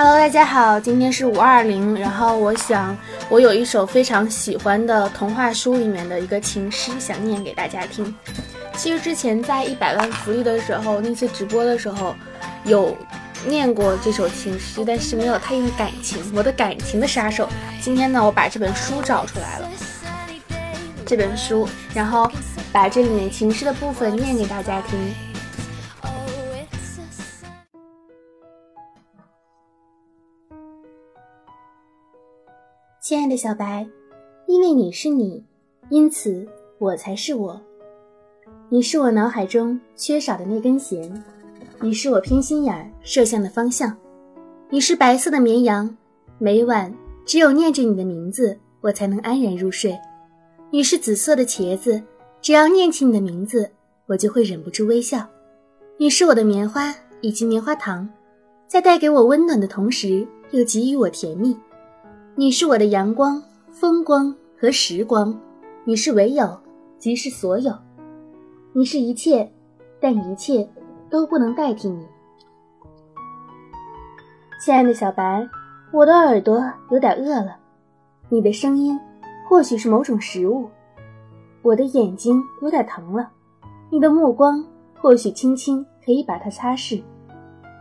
Hello， 大家好，今天是520，然后我有一首非常喜欢的童话书里面的一个情诗，想念给大家听。其实之前在100万福利的时候，那次直播的时候有念过这首情诗，但是没有太用感情，我的感情的杀手。今天呢，我把这本书找出来了，这本书，然后把这里面情诗的部分念给大家听。亲爱的小白，因为你是你，因此我才是我。你是我脑海中缺少的那根弦，你是我偏心眼射向的方向，你是白色的绵羊，每晚只有念着你的名字，我才能安然入睡。你是紫色的茄子，只要念起你的名字，我就会忍不住微笑。你是我的棉花以及棉花糖，在带给我温暖的同时，又给予我甜蜜。你是我的阳光、风光和时光，你是唯有，即是所有。你是一切，但一切都不能代替你。亲爱的小白，我的耳朵有点饿了，你的声音或许是某种食物。我的眼睛有点疼了，你的目光或许轻轻可以把它擦拭。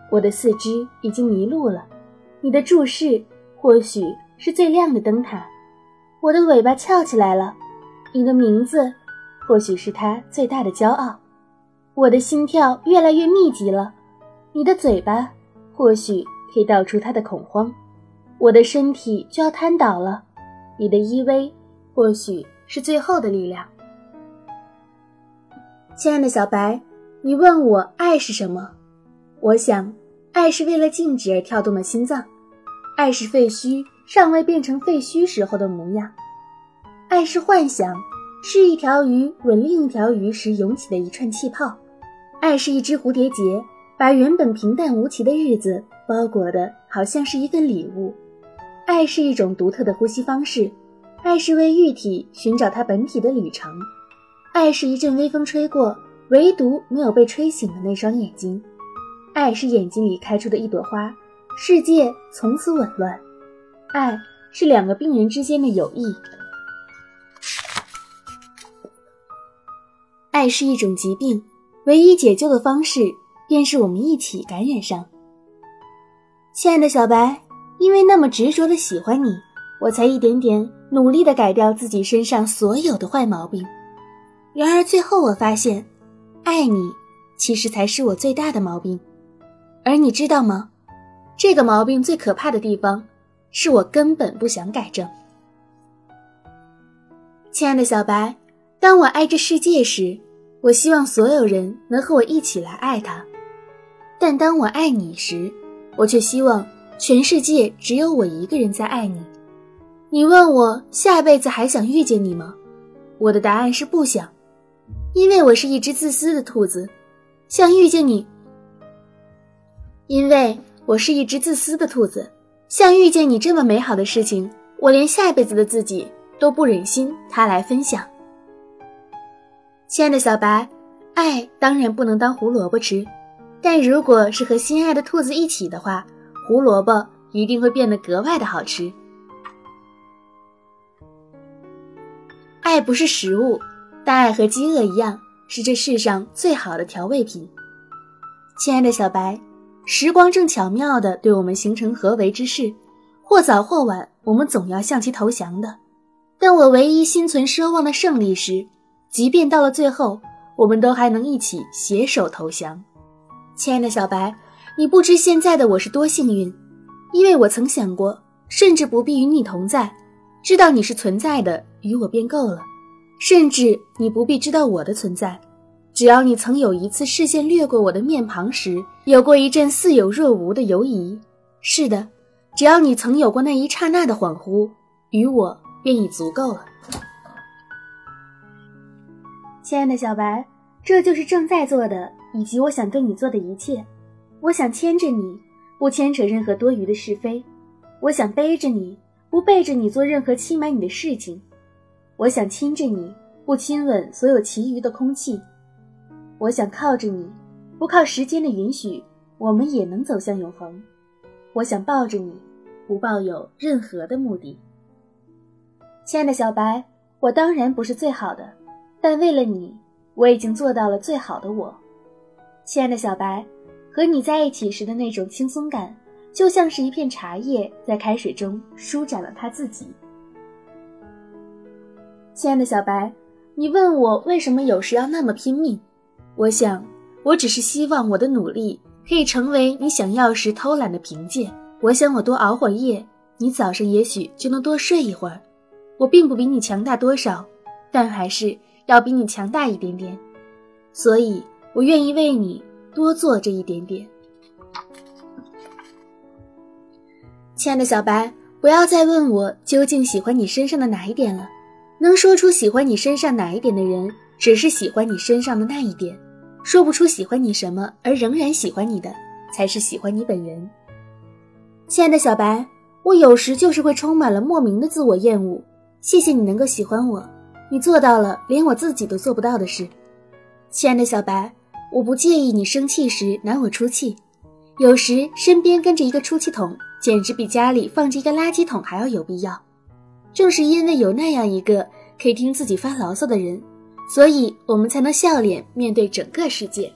我的四肢已经迷路了，你的注视或许是最亮的灯塔。我的尾巴翘起来了，你的名字或许是它最大的骄傲。我的心跳越来越密集了，你的嘴巴或许可以道出它的恐慌。我的身体就要瘫倒了，你的依偎或许是最后的力量。亲爱的小白，你问我爱是什么，我想爱是为了静止而跳动的心脏，爱是废墟尚未变成废墟时候的模样，爱是幻想，是一条鱼吻另一条鱼时涌起的一串气泡，爱是一只蝴蝶结，把原本平淡无奇的日子包裹的好像是一个礼物，爱是一种独特的呼吸方式，爱是为喻体寻找它本体的旅程，爱是一阵微风吹过，唯独没有被吹醒的那双眼睛，爱是眼睛里开出的一朵花，世界从此紊乱。爱是两个病人之间的友谊，爱是一种疾病，唯一解救的方式便是我们一起感染上。亲爱的小白，因为那么执着的喜欢你，我才一点点努力地改掉自己身上所有的坏毛病。然而最后我发现，爱你其实才是我最大的毛病。而你知道吗？这个毛病最可怕的地方，是我根本不想改正。亲爱的小白，当我爱这世界时，我希望所有人能和我一起来爱它。但当我爱你时，我却希望全世界只有我一个人在爱你。你问我下辈子还想遇见你吗？我的答案是不想，因为我是一只自私的兔子，想遇见你。因为我是一只自私的兔子，像遇见你这么美好的事情，我连下辈子的自己都不忍心他来分享。亲爱的小白，爱当然不能当胡萝卜吃，但如果是和心爱的兔子一起的话，胡萝卜一定会变得格外的好吃。爱不是食物，但爱和饥饿一样，是这世上最好的调味品。亲爱的小白，时光正巧妙地对我们形成合围之势，或早或晚，我们总要向其投降的。但我唯一心存奢望的胜利时，即便到了最后，我们都还能一起携手投降。亲爱的小白，你不知现在的我是多幸运，因为我曾想过，甚至不必与你同在，知道你是存在的，与我便够了。甚至你不必知道我的存在，只要你曾有一次视线掠过我的面庞时，有过一阵似有若无的犹疑。是的，只要你曾有过那一刹那的恍惚，与我便已足够了。亲爱的小白，这就是正在做的，以及我想对你做的一切。我想牵着你，不牵扯任何多余的是非；我想背着你，不背着你做任何欺瞒你的事情；我想亲着你，不亲吻所有其余的空气。我想靠着你，不靠时间的允许，我们也能走向永恒。我想抱着你，不抱有任何的目的。亲爱的小白，我当然不是最好的，但为了你，我已经做到了最好的我。亲爱的小白，和你在一起时的那种轻松感，就像是一片茶叶在开水中舒展了它自己。亲爱的小白，你问我为什么有时要那么拼命，我想，我只是希望我的努力可以成为你想要时偷懒的凭借。我想我多熬会儿夜，你早上也许就能多睡一会儿。我并不比你强大多少，但还是要比你强大一点点，所以我愿意为你多做这一点点。亲爱的小白，不要再问我究竟喜欢你身上的哪一点了，能说出喜欢你身上哪一点的人，只是喜欢你身上的那一点；说不出喜欢你什么而仍然喜欢你的，才是喜欢你本人。亲爱的小白，我有时就是会充满了莫名的自我厌恶。谢谢你能够喜欢我，你做到了连我自己都做不到的事。亲爱的小白，我不介意你生气时拿我出气，有时身边跟着一个出气筒，简直比家里放着一个垃圾桶还要有必要。正是因为有那样一个可以听自己发牢骚的人，所以我们才能笑脸面对整个世界。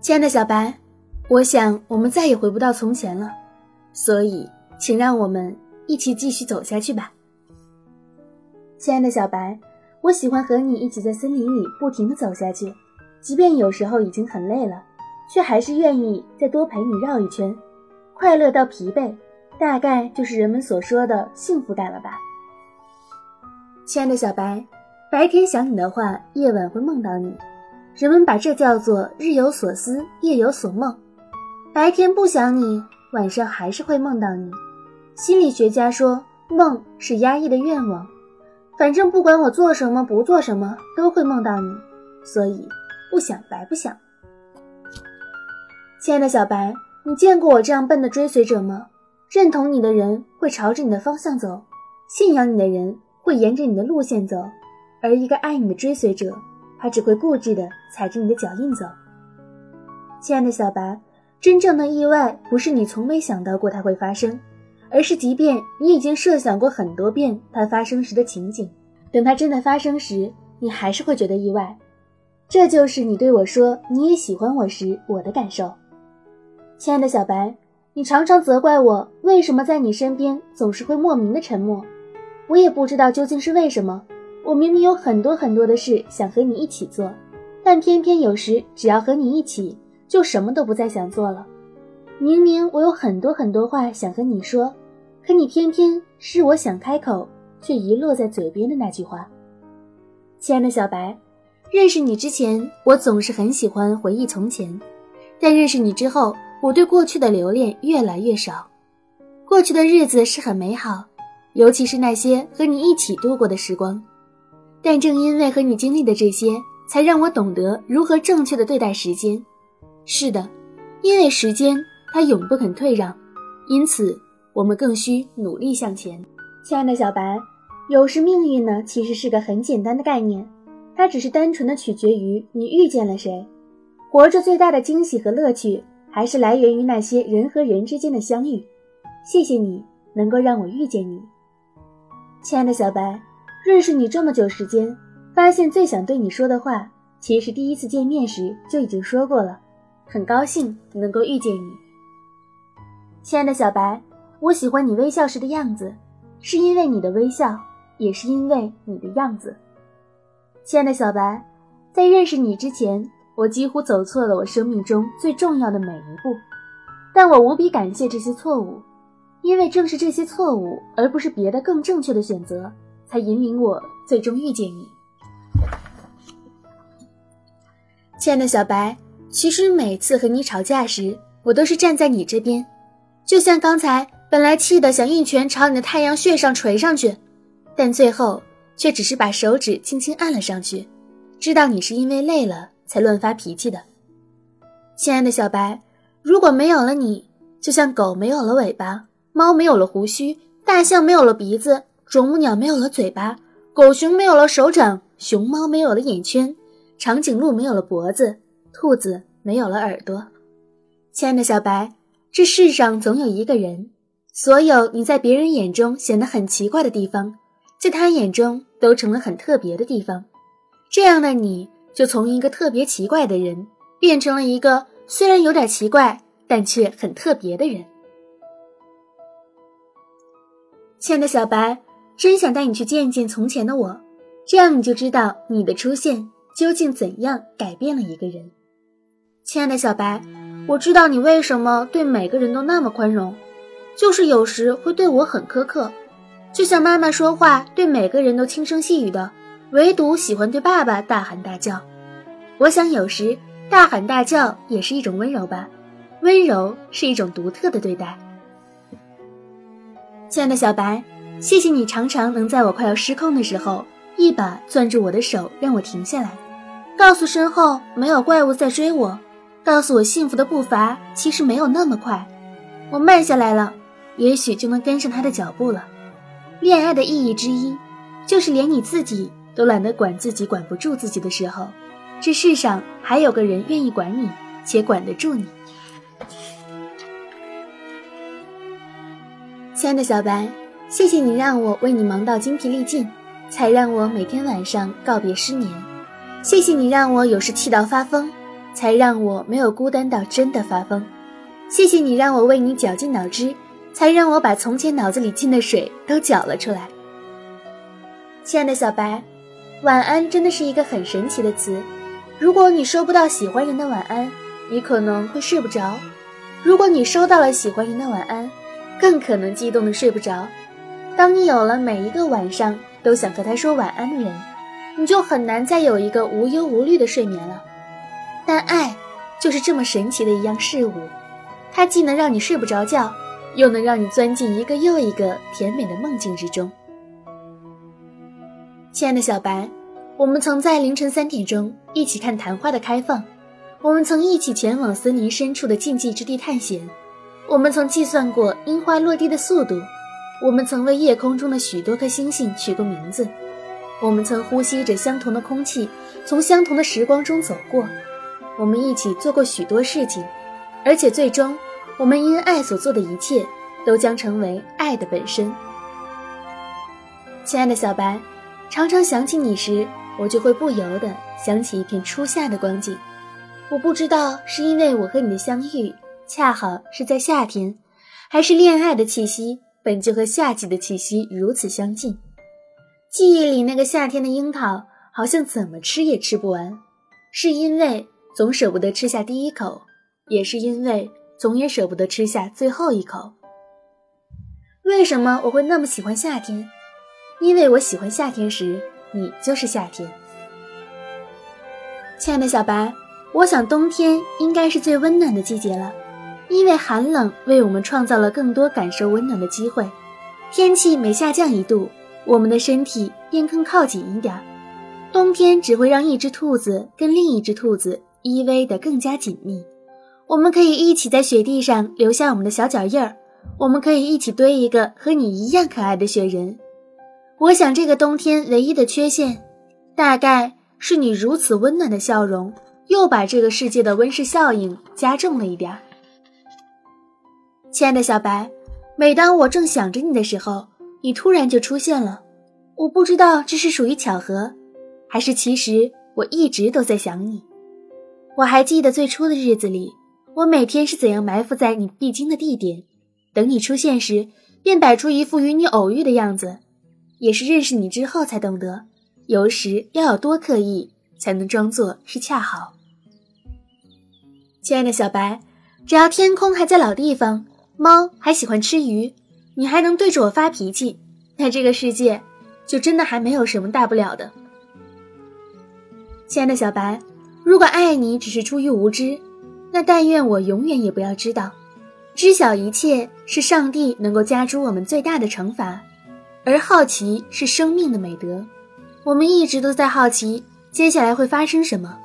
亲爱的小白，我想我们再也回不到从前了，所以请让我们一起继续走下去吧。亲爱的小白，我喜欢和你一起在森林里不停地走下去，即便有时候已经很累了，却还是愿意再多陪你绕一圈。快乐到疲惫，大概就是人们所说的幸福感了吧。亲爱的小白，白天想你的话，夜晚会梦到你，人们把这叫做日有所思，夜有所梦。白天不想你，晚上还是会梦到你。心理学家说，梦是压抑的愿望。反正不管我做什么不做什么，都会梦到你，所以不想白不想。亲爱的小白，你见过我这样笨的追随者吗？认同你的人会朝着你的方向走，信仰你的人会沿着你的路线走，而一个爱你的追随者，他只会固执地踩着你的脚印走。亲爱的小白，真正的意外不是你从没想到过它会发生，而是即便你已经设想过很多遍它发生时的情景，等它真的发生时，你还是会觉得意外。这就是你对我说你也喜欢我时我的感受。亲爱的小白，你常常责怪我为什么在你身边总是会莫名的沉默，我也不知道究竟是为什么。我明明有很多很多的事想和你一起做，但偏偏有时只要和你一起，就什么都不再想做了。明明我有很多很多话想和你说，可你偏偏是我想开口，却遗落在嘴边的那句话。亲爱的小白，认识你之前，我总是很喜欢回忆从前，但认识你之后，我对过去的留恋越来越少。过去的日子是很美好，尤其是那些和你一起度过的时光。但正因为和你经历的这些，才让我懂得如何正确地对待时间。是的，因为时间它永不肯退让，因此我们更需努力向前。亲爱的小白，有时命运呢，其实是个很简单的概念，它只是单纯地取决于你遇见了谁。活着最大的惊喜和乐趣，还是来源于那些人和人之间的相遇。谢谢你能够让我遇见你。亲爱的小白，认识你这么久时间，发现最想对你说的话，其实第一次见面时就已经说过了。很高兴能够遇见你。亲爱的小白，我喜欢你微笑时的样子，是因为你的微笑，也是因为你的样子。亲爱的小白，在认识你之前，我几乎走错了我生命中最重要的每一步，但我无比感谢这些错误，因为正是这些错误，而不是别的更正确的选择，才引领我最终遇见你。亲爱的小白，其实每次和你吵架时，我都是站在你这边，就像刚才本来气得想一拳朝你的太阳穴上捶上去，但最后却只是把手指轻轻按了上去，知道你是因为累了才乱发脾气的。亲爱的小白，如果没有了你，就像狗没有了尾巴，猫没有了胡须，大象没有了鼻子，啄木鸟没有了嘴巴，狗熊没有了手掌，熊猫没有了眼圈，长颈鹿没有了脖子，兔子没有了耳朵。亲爱的小白，这世上总有一个人，所有你在别人眼中显得很奇怪的地方，在他眼中都成了很特别的地方。这样的你就从一个特别奇怪的人变成了一个虽然有点奇怪但却很特别的人。亲爱的小白，真想带你去见见从前的我，这样你就知道你的出现究竟怎样改变了一个人。亲爱的小白，我知道你为什么对每个人都那么宽容，就是有时会对我很苛刻，就像妈妈说话对每个人都轻声细语的，唯独喜欢对爸爸大喊大叫。我想有时大喊大叫也是一种温柔吧，温柔是一种独特的对待。亲爱的小白，谢谢你常常能在我快要失控的时候一把攥住我的手让我停下来，告诉身后没有怪物在追我，告诉我幸福的步伐其实没有那么快，我慢下来了，也许就能跟上他的脚步了。恋爱的意义之一，就是连你自己都懒得管自己管不住自己的时候，这世上还有个人愿意管你且管得住你。亲爱的小白，谢谢你让我为你忙到精疲力尽，才让我每天晚上告别失眠。谢谢你让我有时气到发疯，才让我没有孤单到真的发疯。谢谢你让我为你绞尽脑汁，才让我把从前脑子里进的水都搅了出来。亲爱的小白，晚安真的是一个很神奇的词。如果你收不到喜欢人的晚安，你可能会睡不着；如果你收到了喜欢人的晚安，更可能激动的睡不着。当你有了每一个晚上都想和他说晚安的人，你就很难再有一个无忧无虑的睡眠了。但爱就是这么神奇的一样事物，它既能让你睡不着觉，又能让你钻进一个又一个甜美的梦境之中。亲爱的小白，我们曾在凌晨3点钟一起看昙花的开放，我们曾一起前往森林深处的禁忌之地探险，我们曾计算过樱花落地的速度，我们曾为夜空中的许多颗星星取过名字，我们曾呼吸着相同的空气，从相同的时光中走过，我们一起做过许多事情，而且最终我们因爱所做的一切都将成为爱的本身。亲爱的小白，常常想起你时，我就会不由地想起一片初夏的光景。我不知道是因为我和你的相遇恰好是在夏天，还是恋爱的气息本就和夏季的气息如此相近。记忆里那个夏天的樱桃好像怎么吃也吃不完，是因为总舍不得吃下第一口，也是因为总也舍不得吃下最后一口。为什么我会那么喜欢夏天？因为我喜欢夏天时，你就是夏天。亲爱的小白，我想冬天应该是最温暖的季节了，因为寒冷为我们创造了更多感受温暖的机会。天气每下降1度，我们的身体便更靠紧一点。冬天只会让一只兔子跟另一只兔子依偎得更加紧密。我们可以一起在雪地上留下我们的小脚印儿，我们可以一起堆一个和你一样可爱的雪人。我想这个冬天唯一的缺陷，大概是你如此温暖的笑容，又把这个世界的温室效应加重了一点。亲爱的小白，每当我正想着你的时候，你突然就出现了。我不知道这是属于巧合，还是其实我一直都在想你。我还记得最初的日子里，我每天是怎样埋伏在你必经的地点，等你出现时，便摆出一副与你偶遇的样子。也是认识你之后才懂得，有时要有多刻意才能装作是恰好。亲爱的小白，只要天空还在老地方，猫还喜欢吃鱼，你还能对着我发脾气，那这个世界就真的还没有什么大不了的。亲爱的小白，如果爱你只是出于无知，那但愿我永远也不要知道。知晓一切是上帝能够加诸我们最大的惩罚，而好奇是生命的美德。我们一直都在好奇接下来会发生什么，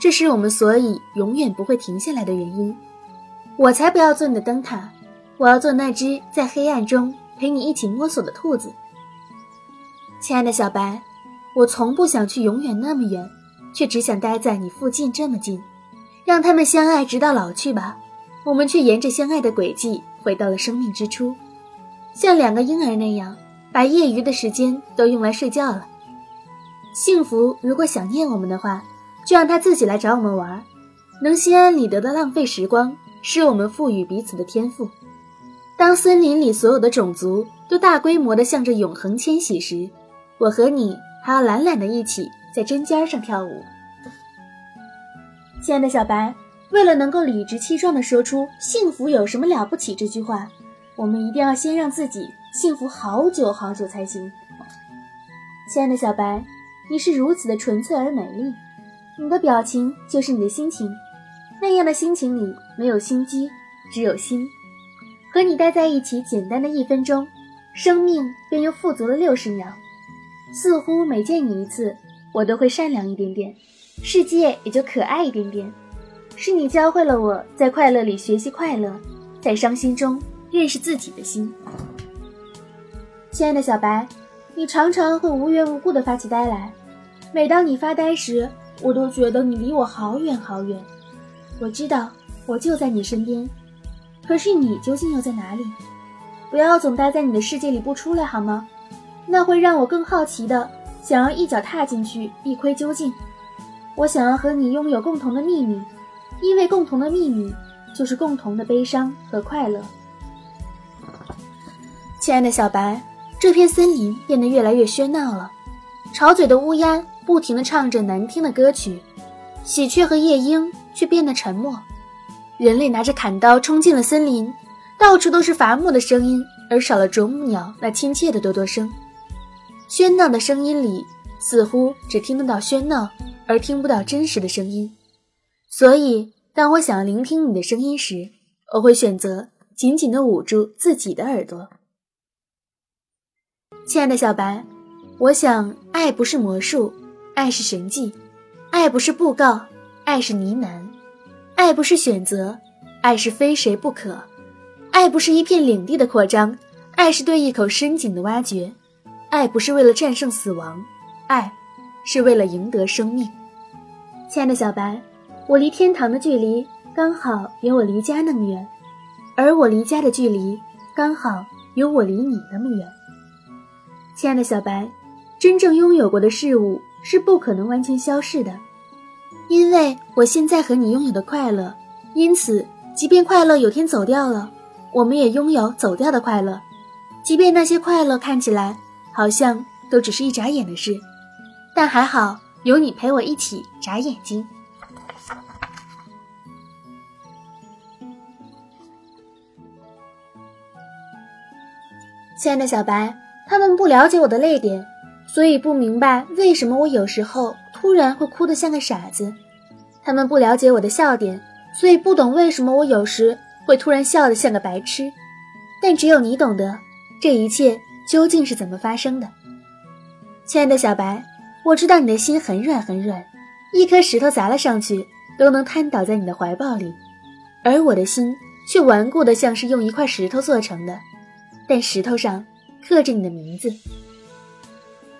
这是我们所以永远不会停下来的原因。我才不要做你的灯塔，我要做那只在黑暗中陪你一起摸索的兔子。亲爱的小白，我从不想去永远那么远，却只想待在你附近这么近，让他们相爱直到老去吧。我们却沿着相爱的轨迹回到了生命之初，像两个婴儿那样，把业余的时间都用来睡觉了。幸福如果想念我们的话，就让它自己来找我们玩，能心安理得的浪费时光，是我们赋予彼此的天赋。当森林里所有的种族都大规模地向着永恒迁徙时，我和你还要懒懒地一起在针尖上跳舞。亲爱的小白，为了能够理直气壮地说出幸福有什么了不起这句话，我们一定要先让自己幸福好久好久才行。亲爱的小白，你是如此的纯粹而美丽，你的表情就是你的心情，那样的心情里没有心机，只有心。和你待在一起简单的1分钟，生命便又富足了60秒。似乎每见你一次，我都会善良一点点，世界也就可爱一点点。是你教会了我在快乐里学习快乐，在伤心中认识自己的心。亲爱的小白，你常常会无缘无故地发起呆来，每当你发呆时，我都觉得你离我好远好远。我知道我就在你身边，可是你究竟又在哪里？不要总待在你的世界里不出来好吗？那会让我更好奇的想要一脚踏进去一窥究竟。我想要和你拥有共同的秘密，因为共同的秘密就是共同的悲伤和快乐。亲爱的小白，这片森林变得越来越喧闹了，吵嘴的乌鸦不停地唱着难听的歌曲，喜鹊和夜莺却变得沉默。人类拿着砍刀冲进了森林，到处都是伐木的声音，而少了啄木鸟那亲切的哆哆声。喧闹的声音里，似乎只听得到喧闹，而听不到真实的声音。所以，当我想聆听你的声音时，我会选择紧紧地捂住自己的耳朵。亲爱的小白，我想，爱不是魔术，爱是神迹；爱不是布告，爱是呢喃；爱不是选择，爱是非谁不可；爱不是一片领地的扩张，爱是对一口深井的挖掘；爱不是为了战胜死亡，爱是为了赢得生命。亲爱的小白，我离天堂的距离刚好有我离家那么远，而我离家的距离刚好有我离你那么远。亲爱的小白，真正拥有过的事物是不可能完全消逝的，因为我现在和你拥有的快乐，因此即便快乐有天走掉了，我们也拥有走掉的快乐，即便那些快乐看起来好像都只是一眨眼的事，但还好有你陪我一起眨眼睛。亲爱的小白，他们不了解我的泪点，所以不明白为什么我有时候突然会哭得像个傻子。他们不了解我的笑点，所以不懂为什么我有时会突然笑得像个白痴。但只有你懂得，这一切究竟是怎么发生的。亲爱的小白，我知道你的心很软很软，一颗石头砸了上去都能瘫倒在你的怀抱里，而我的心却顽固的像是用一块石头做成的，但石头上刻着你的名字。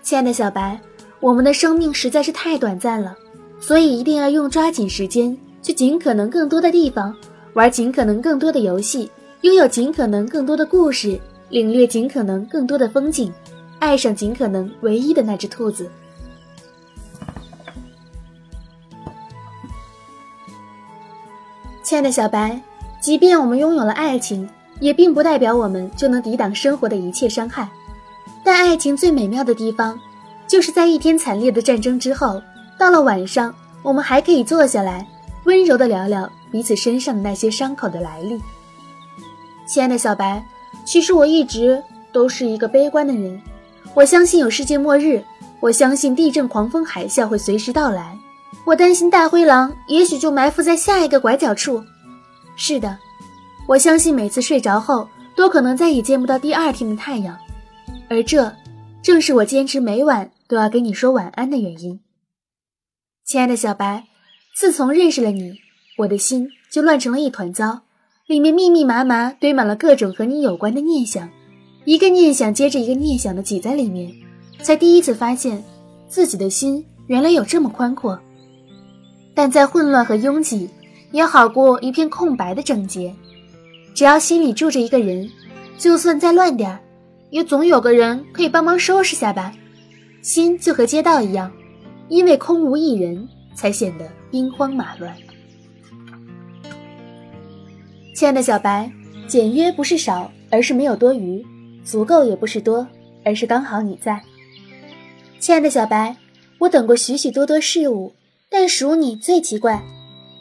亲爱的小白，我们的生命实在是太短暂了，所以一定要抓紧时间，去尽可能更多的地方，玩尽可能更多的游戏，拥有尽可能更多的故事，领略尽可能更多的风景，爱上尽可能唯一的那只兔子。亲爱的小白，即便我们拥有了爱情，也并不代表我们就能抵挡生活的一切伤害。但爱情最美妙的地方，就是在一天惨烈的战争之后，到了晚上，我们还可以坐下来，温柔地聊聊彼此身上的那些伤口的来历。亲爱的小白，其实我一直都是一个悲观的人，我相信有世界末日，我相信地震、狂风、海啸会随时到来，我担心大灰狼也许就埋伏在下一个拐角处。是的，我相信每次睡着后都可能再也见不到第二天的太阳，而这正是我坚持每晚都要跟你说晚安的原因。亲爱的小白，自从认识了你，我的心就乱成了一团糟，里面密密麻麻堆满了各种和你有关的念想，一个念想接着一个念想的挤在里面，才第一次发现自己的心原来有这么宽阔。但在混乱和拥挤，也好过一片空白的整洁。只要心里住着一个人，就算再乱点儿，也总有个人可以帮忙收拾下吧。心就和街道一样，因为空无一人，才显得兵荒马乱。亲爱的小白，简约不是少，而是没有多余；足够也不是多，而是刚好你在。亲爱的小白，我等过许许多多事物，但数你最奇怪。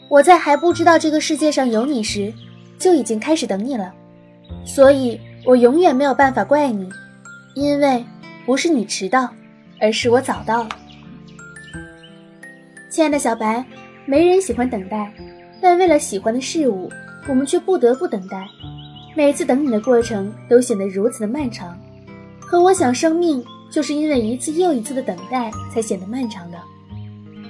我在还不知道这个世界上有你时，就已经开始等你了。所以我永远没有办法怪你，因为不是你迟到，而是我早到了。亲爱的小白，没人喜欢等待，但为了喜欢的事物，我们却不得不等待。每次等你的过程都显得如此的漫长，可我想生命就是因为一次又一次的等待才显得漫长的。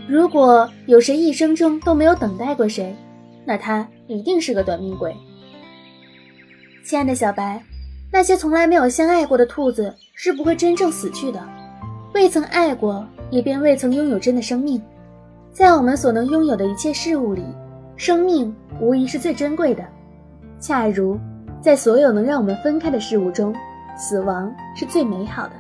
如果有谁一生中都没有等待过谁，那他一定是个短命鬼。亲爱的小白，那些从来没有相爱过的兔子是不会真正死去的，未曾爱过也便未曾拥有真的生命。在我们所能拥有的一切事物里，生命无疑是最珍贵的，恰如在所有能让我们分开的事物中，死亡是最美好的。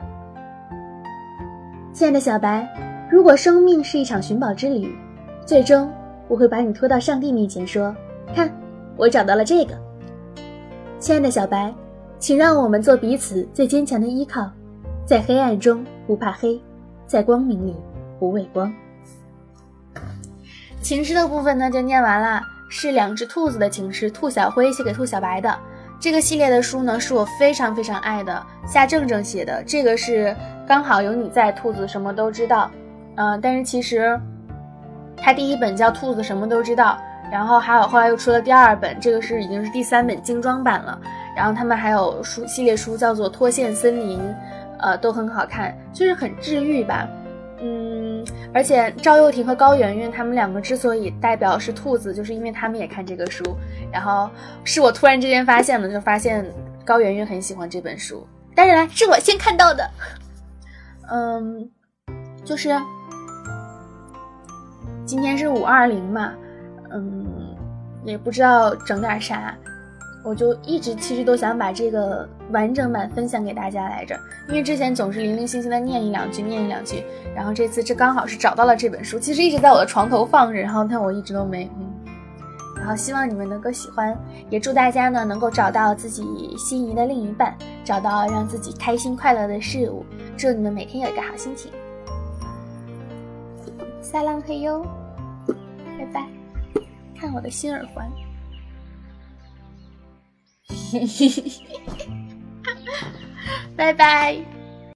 亲爱的小白，如果生命是一场寻宝之旅，最终我会把你拖到上帝面前说，看，我找到了这个。亲爱的小白，请让我们做彼此最坚强的依靠，在黑暗中不怕黑，在光明里不畏光。情诗的部分呢就念完了，是两只兔子的情诗，兔小灰写给兔小白的。这个系列的书呢是我非常非常爱的，夏正正写的，这个是刚好有你在，兔子什么都知道。但是其实他第一本叫兔子什么都知道，然后还有后来又出了第二本，这个是已经是第三本精装版了。然后他们还有系列书叫做脱线森林，都很好看，就是很治愈吧。而且赵又廷和高圆圆他们两个之所以代表是兔子，就是因为他们也看这个书，然后是我突然之间发现了，就发现高圆圆很喜欢这本书，当然是我先看到的。就是今天是520嘛，也不知道整点啥，我就一直其实都想把这个完整版分享给大家来着，因为之前总是零零星星的念一两句，然后这次这刚好是找到了这本书，其实一直在我的床头放着，然后但我一直都没然后希望你们能够喜欢，也祝大家呢能够找到自己心仪的另一半，找到让自己开心快乐的事物，祝你们每天有一个好心情。撒浪嘿哟，拜拜，看我的新耳环。拜拜。